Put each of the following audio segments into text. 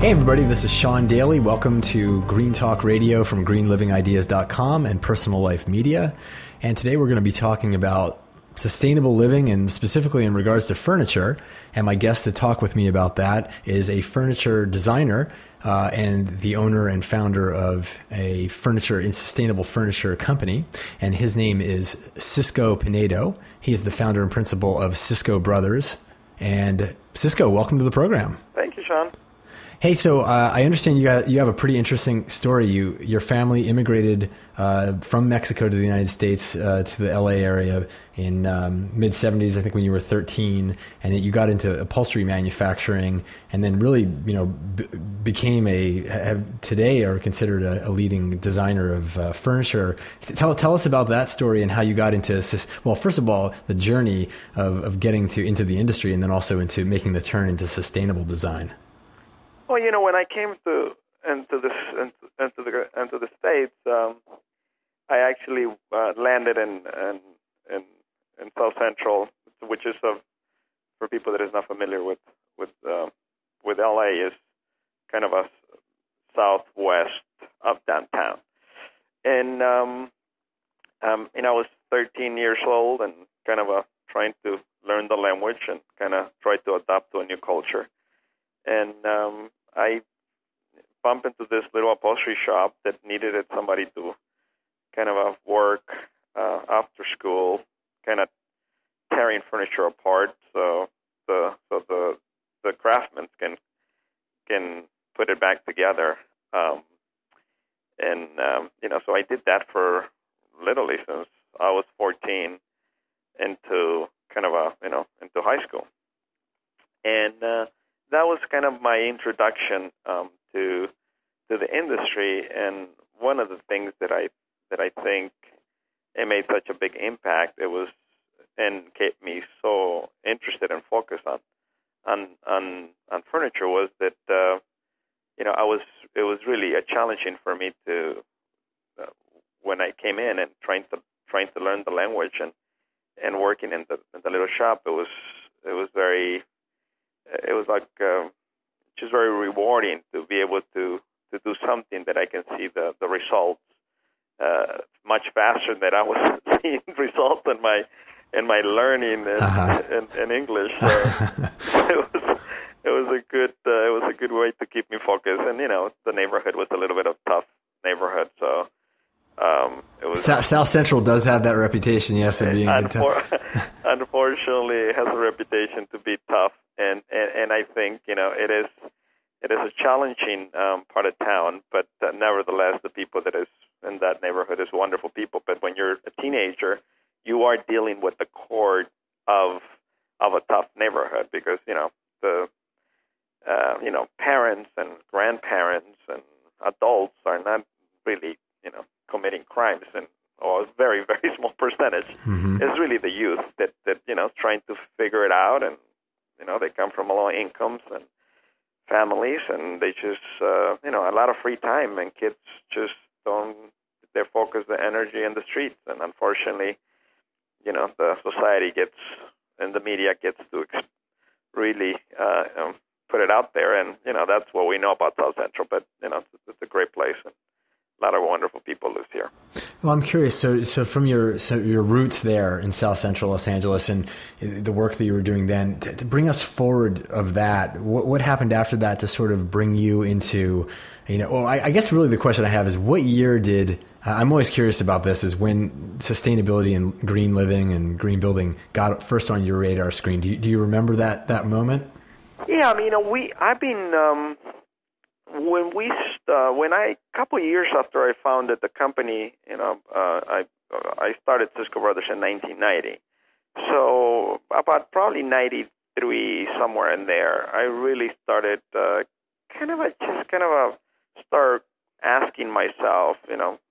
Hey everybody, this is Sean Daily. Welcome to Green Talk Radio from GreenLivingIdeas.com and Personal Life Media. And today we're going to be talking about sustainable living, and specifically in regards to furniture. And my guest to talk with me about that is a furniture designer and the owner and founder of a furniture and sustainable furniture company. And his name is Cisco Pinedo. He is the founder and principal of Cisco Brothers. And Cisco, welcome to the program. Thank you, Sean. Hey, so I understand you have a pretty interesting story. Your family immigrated from Mexico to the United States, to the LA area in mid-'70s, I think, when you were 13, and that you got into upholstery manufacturing, and then really, today are considered a leading designer of furniture. Tell us about that story and how you got into, well, first of all, the journey of getting into the industry, and then also into making the turn into sustainable design. Well, when I came into the States, I actually landed in South Central, which is for people that is not familiar with LA, is kind of a southwest of downtown. And I was 13 years old and kind of trying to learn the language and kind of try to adapt to a new culture. And I bumped into this little upholstery shop that needed somebody to kind of work after school, kind of tearing furniture apart, so the craftsmen can put it back together. So I did that for literally since I was 14 into kind of into high school, and that was kind of my introduction to the industry, and one of the things that I think it made such a big impact, it was and kept me so interested and focused on furniture, was that it was really a challenging for me to when I came in and trying to learn the language and working in the little shop. It was very. It was like just very rewarding to be able to do something that I can see the results much faster than I was seeing results in my learning in English. So it was a good way to keep me focused. And the neighborhood was a little bit of a tough neighborhood, so. South Central does have that reputation, yes, of being tough. Unfortunately, it has a reputation to be tough, and I think it is a challenging part of town, but nevertheless, the people that is in that neighborhood is wonderful people. But when you're a teenager, you are dealing with the core of a tough neighborhood, because the parents and grandparents and adults are not really committing crimes, and or a very, very small percentage. Mm-hmm. It's really the youth that trying to figure it out, and they come from low incomes and families, and they just a lot of free time, and kids just don't. They focus the energy in the streets, and unfortunately, the society gets and the media gets to really put it out there, and that's what we know about South Central. But it's a great place. And, a lot of wonderful people live here. Well, I'm curious. So from your roots there in South Central Los Angeles and the work that you were doing then, to bring us forward of that, what happened after that to sort of bring you into, I guess really the question I have is, what year did, I'm always curious about this, is when sustainability and green living and green building got first on your radar screen. Do you remember that moment? Yeah, I mean, a couple of years after I founded the company, I started Cisco Brothers in 1990. So about probably 93, somewhere in there, I really started start asking myself,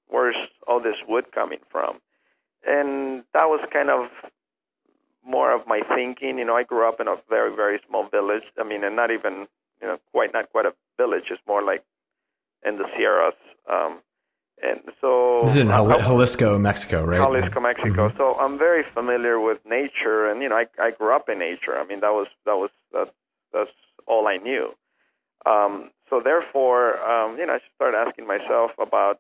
where's all this wood coming from? And that was kind of more of my thinking. I grew up in a very, very small village. I mean, and not even, not quite a village. It's more like in the Sierras. And so this is in Jalisco, Mexico, right? Jalisco, Mexico. Mm-hmm. So I'm very familiar with nature, and I grew up in nature. I mean, that's all I knew. So therefore, I started asking myself about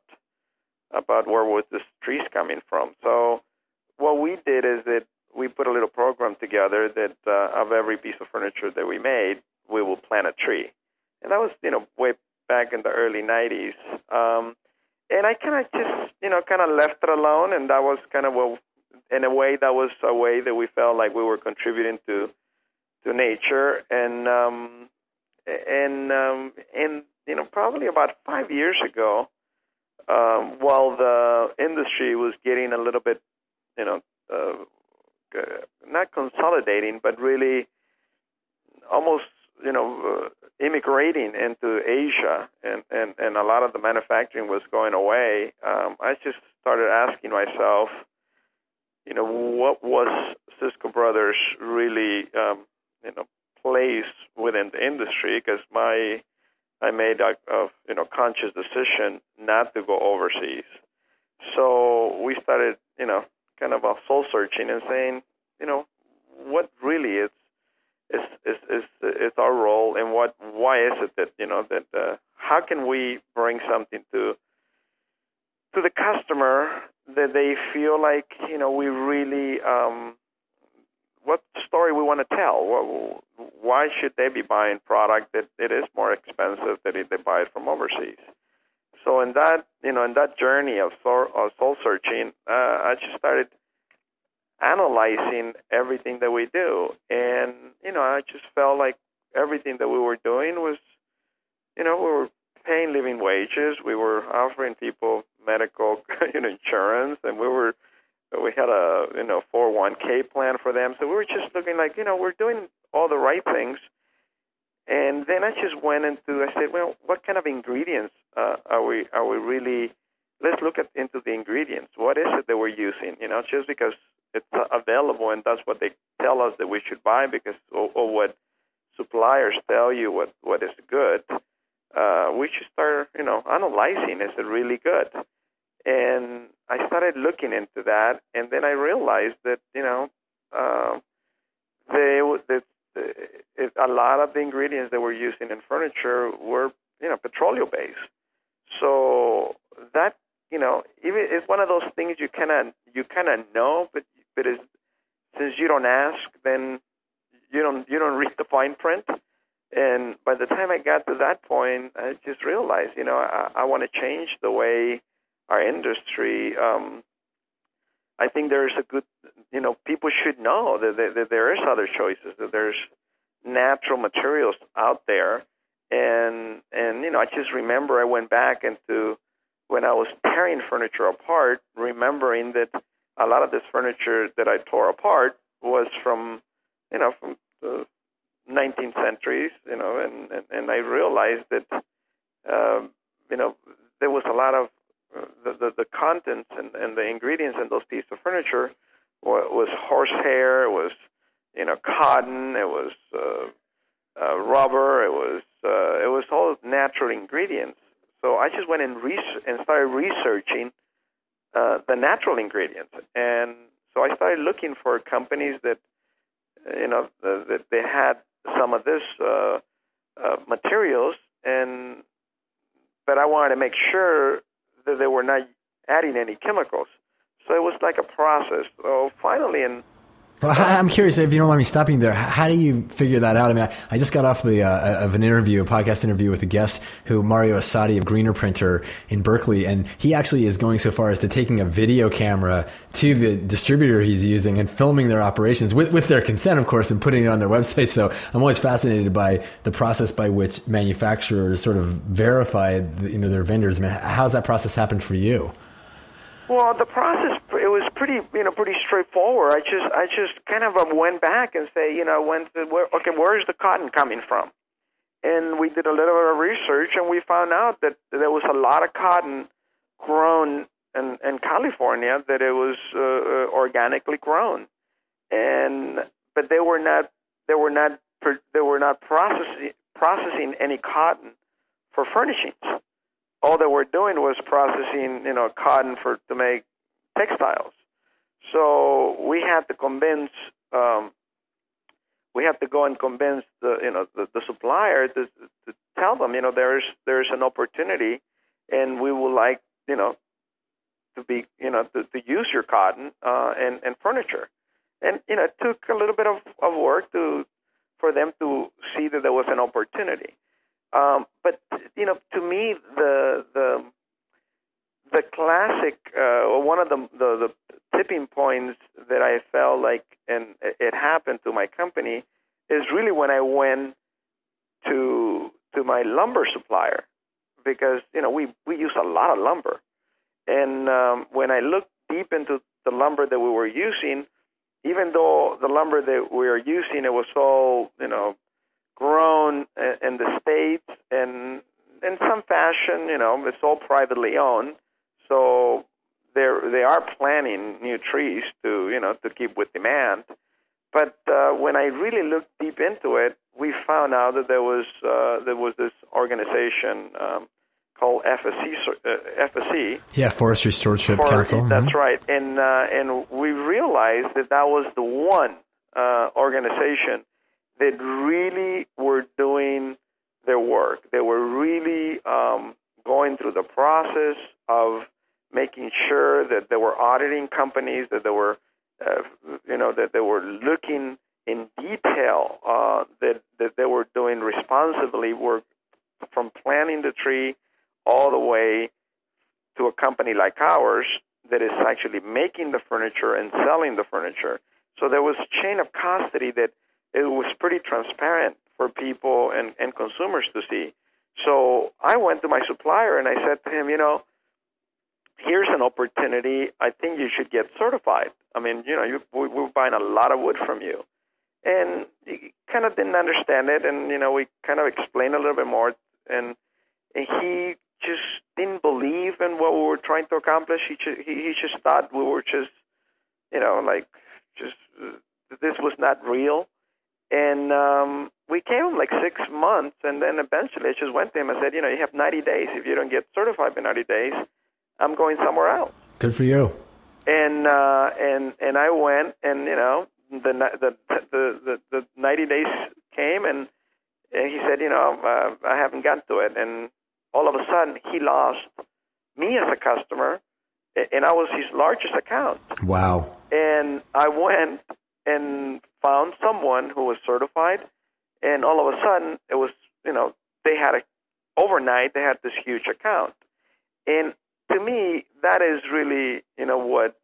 where was this trees coming from. So what we did is that we put a little program together that of every piece of furniture that we made, we will plant a tree, and that was way back in the early '90s. And I kind of just, left it alone, and that was kind of, a way that we felt like we were contributing to nature. And probably about 5 years ago, while the industry was getting a little bit, not consolidating, but really almost, immigrating into Asia, and a lot of the manufacturing was going away, I just started asking myself, what was Cisco Brothers really, place within the industry? Because I made a conscious decision not to go overseas. So we started, soul searching and saying, what really is. It's our role, and why is it that how can we bring something to the customer that they feel like we really what story we want to tell? Why should they be buying product that it is more expensive than if they buy it from overseas? So in that journey of soul searching, I just started analyzing everything that we do, and I just felt like everything that we were doing was, we were paying living wages, we were offering people medical insurance, and we had a 401k plan for them. So we were just looking like we're doing all the right things. And then I just went into what kind of ingredients are we really? Let's look into the ingredients. What is it that we're using? Just because it's available, and that's what they tell us that we should buy, because or what suppliers tell you what is good, we should start analyzing, is it really good? And I started looking into that, and then I realized that a lot of the ingredients that we're using in furniture were petroleum based. So that even it's one of those things you kind of know, but since you don't ask, then you don't read the fine print. And by the time I got to that point, I just realized, I want to change the way our industry. I think there is a good, people should know that there is other choices, that there's natural materials out there. And I just remember I went back into when I was tearing furniture apart, remembering that a lot of this furniture that I tore apart was from the 19th centuries, and I realized that, there was a lot of the contents and the ingredients in those pieces of furniture was horsehair, it was, cotton, it was rubber, it was all natural ingredients. So I just went and started researching the natural ingredients, and so I started looking for companies that that they had some of this materials, but I wanted to make sure that they were not adding any chemicals. So it was like a process. So finally, in Well, I'm curious, if you don't mind me stopping there, how do you figure that out? I mean, I just got off of a podcast interview with a guest who, Mario Asadi of Greener Printer in Berkeley, and he actually is going so far as to taking a video camera to the distributor he's using and filming their operations with their consent, of course, and putting it on their website. So I'm always fascinated by the process by which manufacturers sort of verify, their vendors. I mean, how's that process happened for you? Well, the process, it was pretty straightforward. I just kind of went back and say, where is the cotton coming from? And we did a little bit of research, and we found out that there was a lot of cotton grown in California, that it was organically grown, but they were not processing any cotton for furnishings. All they were doing was processing, cotton to make textiles. So we had to go and convince the supplier to tell them, there's an opportunity, and we would like, to be, to use your cotton and furniture. And it took a little bit of work for them to see that there was an opportunity. But to me, the classic one of the tipping points that I felt like, and it happened to my company, is really when I went to my lumber supplier, because we use a lot of lumber, and when I looked deep into the lumber that we were using, even though the lumber that we were using, it was all grown in the States, and in some fashion, it's all privately owned. So they are planting new trees to keep with demand. But when I really looked deep into it, we found out that there was this organization called FSC. Yeah, Forestry Stewardship Council. That's right, and we realized that was the one organization that really were doing their work. They were really going through the process of making sure that they were auditing companies, that they were, that they were looking in detail, that they were doing responsibly work from planting the tree all the way to a company like ours that is actually making the furniture and selling the furniture. So there was a chain of custody that it was pretty transparent for people and consumers to see. So I went to my supplier and I said to him, here's an opportunity. I think you should get certified. I mean, we're buying a lot of wood from you. And he kind of didn't understand it. And, we kind of explained a little bit more. And he just didn't believe in what we were trying to accomplish. He just thought we were just, this was not real. And we came 6 months, and then eventually I just went to him and said, you have 90 days. If you don't get certified in 90 days, I'm going somewhere else. Good for you. And I went, and the 90 days came, and he said, I haven't gotten to it. And all of a sudden, he lost me as a customer, and I was his largest account. Wow. And I went and found someone who was certified, and all of a sudden it was, overnight they had this huge account. And to me, that is really, what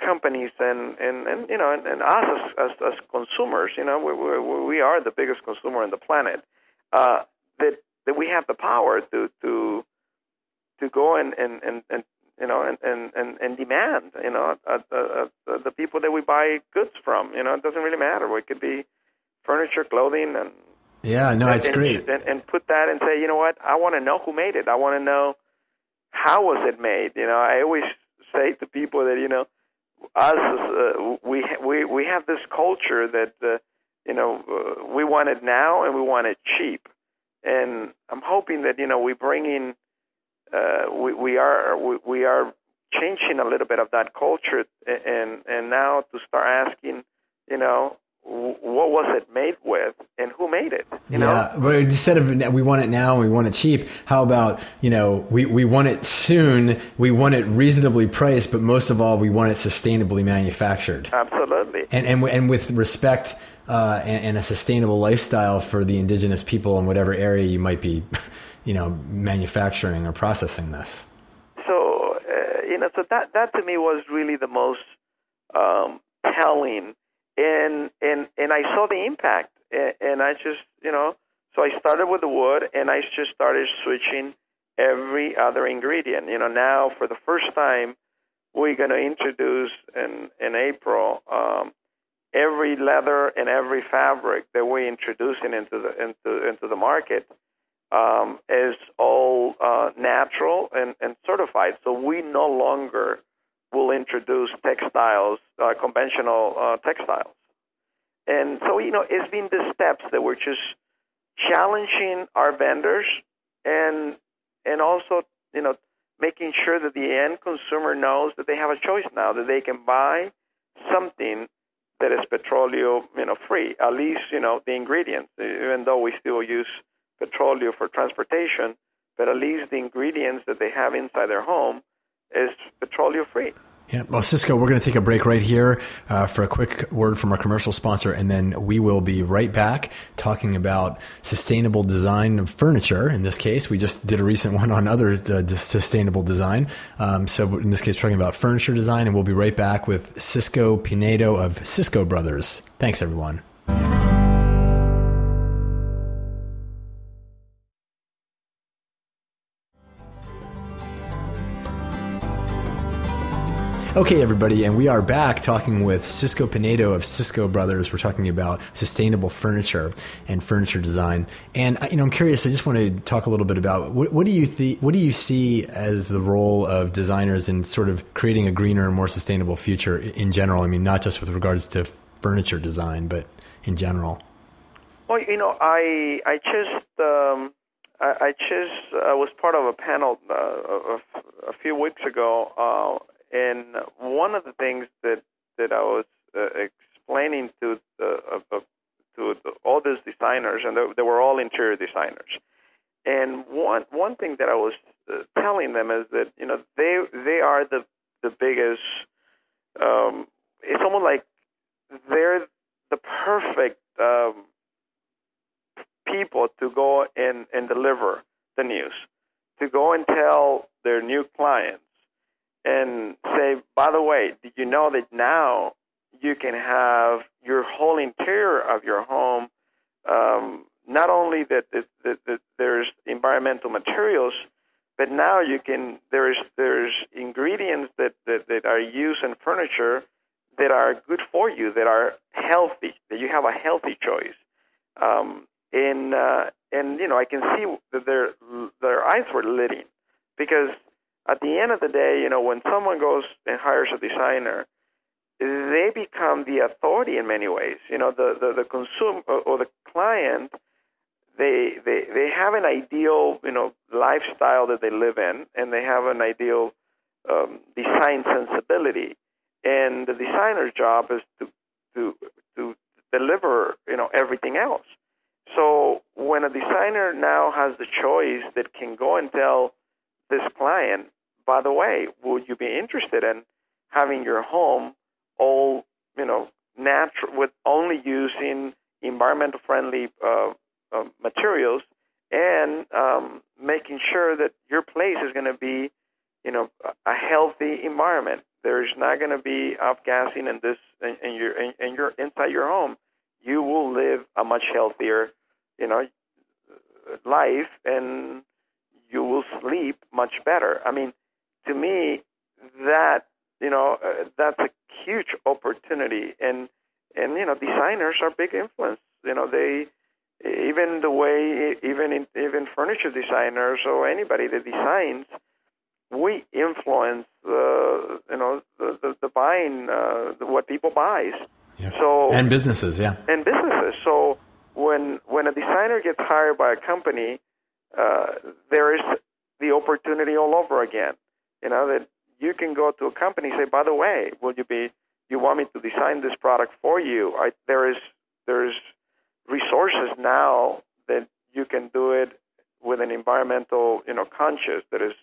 companies and us as consumers, we are the biggest consumer on the planet, that we have the power to go and and demand, the people that we buy goods from, it doesn't really matter. It could be furniture, clothing, and it's great. And put that and say, I want to know who made it. I want to know how was it made. I always say to people that us we have this culture that we want it now and we want it cheap. And I'm hoping that we bring in. We are changing a little bit of that culture, and now to start asking, what was it made with and who made it? You know? But instead of we want it now, we want it cheap. How about, you know, we want it soon, we want it reasonably priced, but most of all, we want it sustainably manufactured. Absolutely. And with respect and a sustainable lifestyle for the indigenous people in whatever area you might be, you know, manufacturing or processing this. So, so that to me was really the most telling, and I saw the impact. And I just, you know, so I started with the wood, and I just started switching every other ingredient. You know, now for the first time, we're going to introduce in April every leather and every fabric that we're introducing into the market is all natural and certified. So we no longer will introduce textiles, conventional textiles. And so, you know, it's been the steps that we're just challenging our vendors and also, you know, making sure that the end consumer knows that they have a choice now, that they can buy something that is petroleum, you know, free, at least, you know, the ingredients, even though we still use petroleum for transportation, but at least the ingredients that they have inside their home is petroleum free. Yeah, well, Cisco, we're going to take a break right here for a quick word from our commercial sponsor, and then we will be right back talking about sustainable design of furniture. In this case, we just did a recent one on other sustainable design. So in this case, we're talking about furniture design, and we'll be right back with Cisco Pinedo of Cisco Brothers. Thanks, everyone. Okay, everybody, and we are back talking with Cisco Pinedo of Cisco Brothers. We're talking about sustainable furniture and furniture design. And you know, I'm curious. I just want to talk a little bit about what do you see as the role of designers in sort of creating a greener and more sustainable future in general? I mean, not just with regards to furniture design, but in general. Well, you know, I was part of a panel a few weeks ago. And one of the things that I was explaining to all these designers, and they were all interior designers, and one thing that I was telling them is that, you know, they are the biggest. It's almost like they're the perfect people to go and deliver the news, to go and tell their new clients. And say, by the way, did you know that now you can have your whole interior of your home, not only that there's environmental materials, but now you can there's ingredients that are used in furniture that are good for you, that are healthy, that you have a healthy choice. And you know, I can see that their eyes were lighting because. At the end of the day, you know, when someone goes and hires a designer, they become the authority in many ways. You know, the consumer or the client, they have an ideal, you know, lifestyle that they live in, and they have an ideal design sensibility. And the designer's job is to deliver, you know, everything else. So when a designer now has the choice that can go and tell this client, by the way, would you be interested in having your home all, you know, natural with only using environmental friendly materials and making sure that your place is going to be, you know, a healthy environment. There is not going to be off-gassing in your inside your home. You will live a much healthier, you know, life and you will sleep much better. I mean, to me, that, you know, that's a huge opportunity. And you know, designers are big influence. You know, even furniture designers or anybody that designs, we influence the buying, what people buys. Yeah. So and businesses, yeah. And businesses. So when a designer gets hired by a company. There is the opportunity all over again, you know, that you can go to a company and say, by the way, you want me to design this product for you? There is resources now then you can do it with an environmental, conscious that is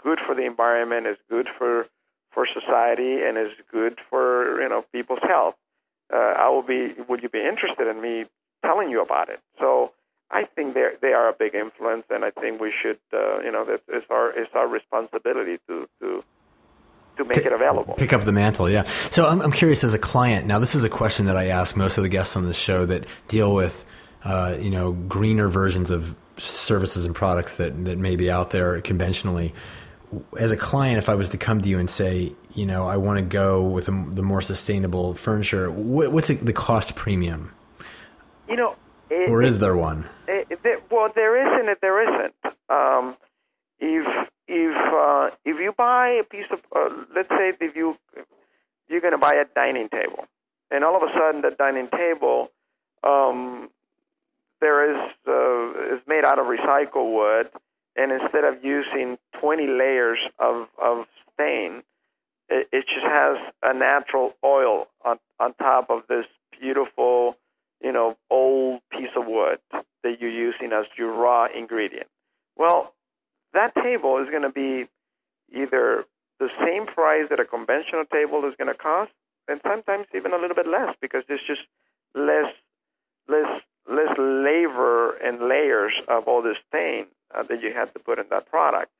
good for the environment, is good for society, and is good for, people's health. Would you be interested in me telling you about it? So I think they are a big influence, and I think we should, that it's our responsibility to make it available. Pick up the mantle, yeah. So I'm curious as a client. Now, this is a question that I ask most of the guests on this show that deal with, greener versions of services and products that may be out there conventionally. As a client, if I was to come to you and say, I want to go with the more sustainable furniture, what's the cost premium? Or is there one? There is and there isn't. If you buy a piece of, let's say if you're going to buy a dining table, and all of a sudden the dining table is made out of recycled wood, and instead of using 20 layers of stain, it just has a natural oil on top of this beautiful, old piece of wood that you're using as your raw ingredient. Well, that table is going to be either the same price that a conventional table is going to cost, and sometimes even a little bit less, because there's just less labor and layers of all this stain that you have to put in that product.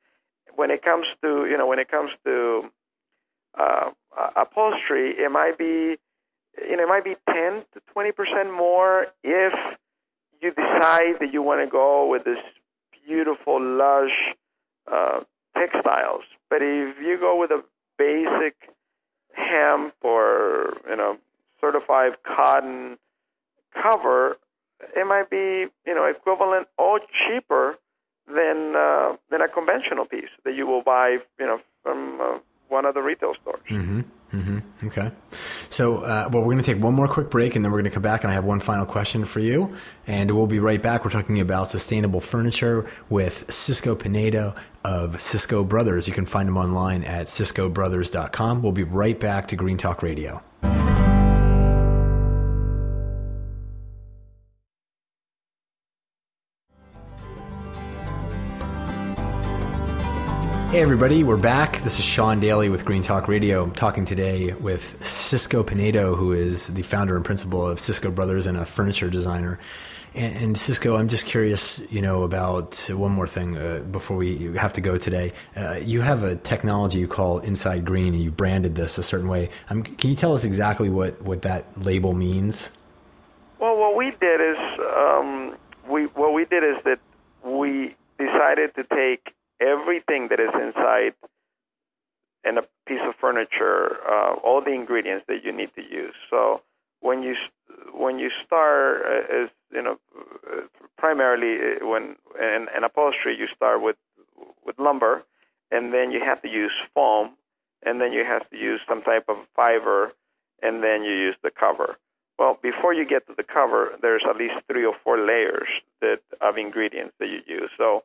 When it comes to upholstery, it might be 10 to 20% more if you decide that you want to go with this beautiful, lush textiles. But if you go with a basic hemp or certified cotton cover, it might be equivalent or cheaper than a conventional piece that you will buy from one of the retail stores. Mm-hmm. Mm-hmm. Okay. So, we're going to take one more quick break, and then we're going to come back, and I have one final question for you, and we'll be right back. We're talking about sustainable furniture with Cisco Pinedo of Cisco Brothers. You can find them online at ciscobrothers.com. We'll be right back to Green Talk Radio. Hey everybody, we're back. This is Sean Daly with Green Talk Radio. I'm talking today with Cisco Pinedo, who is the founder and principal of Cisco Brothers and a furniture designer. And Cisco, I'm just curious, about one more thing before we have to go today. You have a technology you call Inside Green, and you've branded this a certain way. Can you tell us exactly what that label means? Well, what we did is that we decided to take everything that is inside in a piece of furniture, all the ingredients that you need to use. So when you start, primarily when in upholstery, you start with lumber, and then you have to use foam, and then you have to use some type of fiber, and then you use the cover. Well, before you get to the cover, there's at least 3 or 4 layers of ingredients that you use. So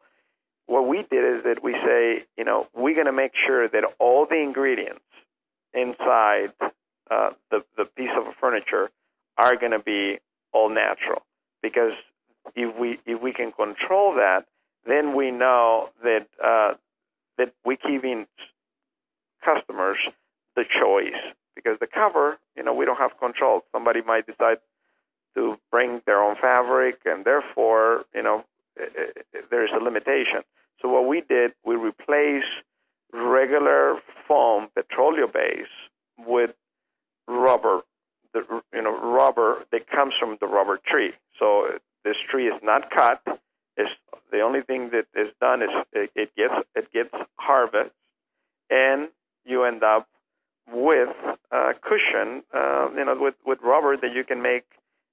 what we did is that we say, we're going to make sure that all the ingredients inside the piece of furniture are going to be all natural. Because if we can control that, then we know that that we're giving customers the choice. Because the cover, we don't have control. Somebody might decide to bring their own fabric, and therefore, there's a limitation. So what we did, we replaced regular foam, petroleum base, with rubber. Rubber that comes from the rubber tree. So this tree is not cut. It's the only thing that is done is it gets harvested, and you end up with a cushion. With rubber that you can make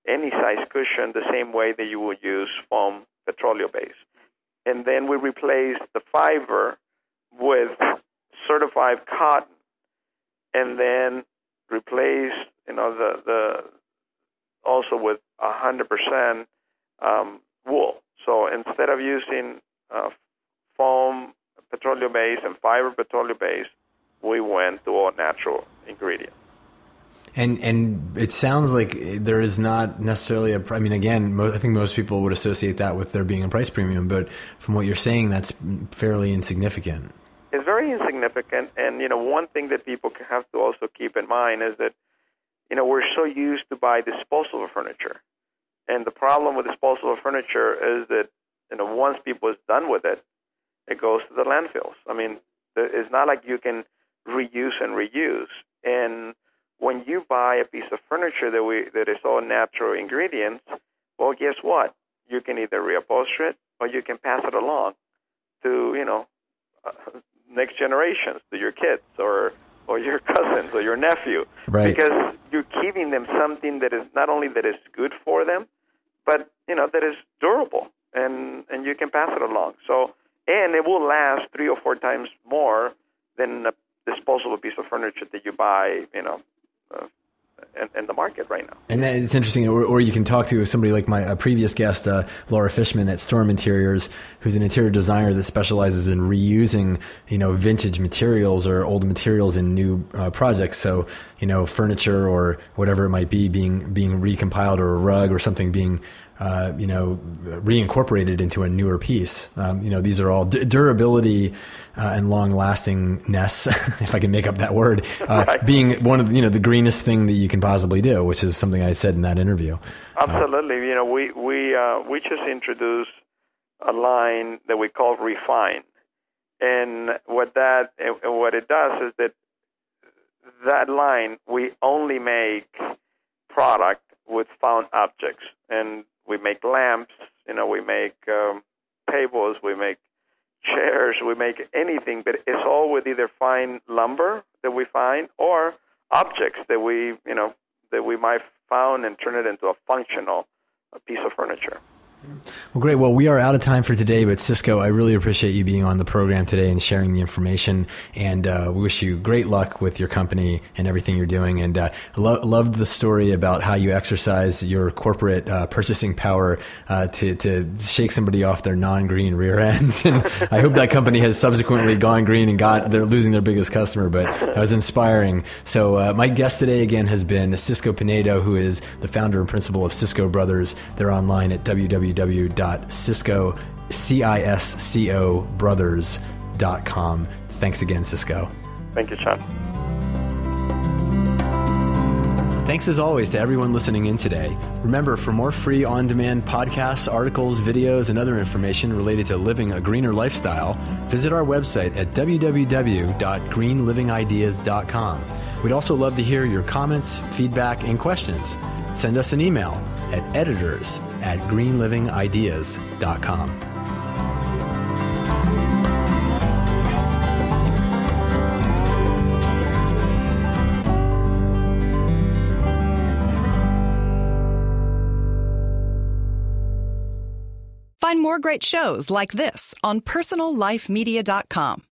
any size cushion the same way that you would use foam. Petroleum base. And then we replaced the fiber with certified cotton, and then replaced also with 100% wool. So instead of using foam petroleum base and fiber petroleum base, we went to all natural ingredients. And it sounds like there is not necessarily a, I mean, again, I think most people would associate that with there being a price premium, but from what you're saying, that's fairly insignificant. It's very insignificant. And, you know, one thing that people have to also keep in mind is that, you know, we're so used to buy disposable furniture. And the problem with disposable furniture is that, you know, once people is done with it, it goes to the landfills. I mean, it's not like you can reuse and reuse. And when you buy a piece of furniture that is all natural ingredients, well, guess what? You can either reupholster it or you can pass it along to, you know, next generations, to your kids or your cousins or your nephew. Right. Because you're giving them something that is not only that is good for them, but, you know, that is durable and you can pass it along. So, and it will last 3 or 4 times more than a disposable piece of furniture that you buy, you know, in the market right now. And that, it's interesting, or you can talk to somebody like my previous guest, Laura Fishman at Storm Interiors, who's an interior designer that specializes in reusing, you know, vintage materials or old materials in new projects. So, you know, furniture or whatever it might be being recompiled, or a rug or something being you know, reincorporated into a newer piece. You know, these are all durability and long-lastingness, if I can make up that word, right, being one of, you know, the greenest thing that you can possibly do, which is something I said in that interview. Absolutely. You know, we just introduced a line that we call Refine. And what it does is that line, we only make product with found objects. And we make lamps, you know, we make tables, we make chairs, we make anything, but it's all with either fine lumber that we find or objects that we, you know, that we might found and turn it into a functional piece of furniture. Well, great. Well, we are out of time for today, but Cisco, I really appreciate you being on the program today and sharing the information, and we wish you great luck with your company and everything you're doing. And loved the story about how you exercise your corporate purchasing power to shake somebody off their non-green rear ends. And I hope that company has subsequently gone green and they're losing their biggest customer, but that was inspiring. So my guest today again has been Cisco Pinedo, who is the founder and principal of Cisco Brothers. They're online at www.ciscobrothers.com. Thanks again, Cisco. Thank you, Sean. Thanks as always to everyone listening in today. Remember, for more free on-demand podcasts, articles, videos, and other information related to living a greener lifestyle, visit our website at www.greenlivingideas.com. We'd also love to hear your comments, feedback, and questions. Send us an email at editors@greenlivingideas.com. Find more great shows like this on PersonalLifeMedia.com.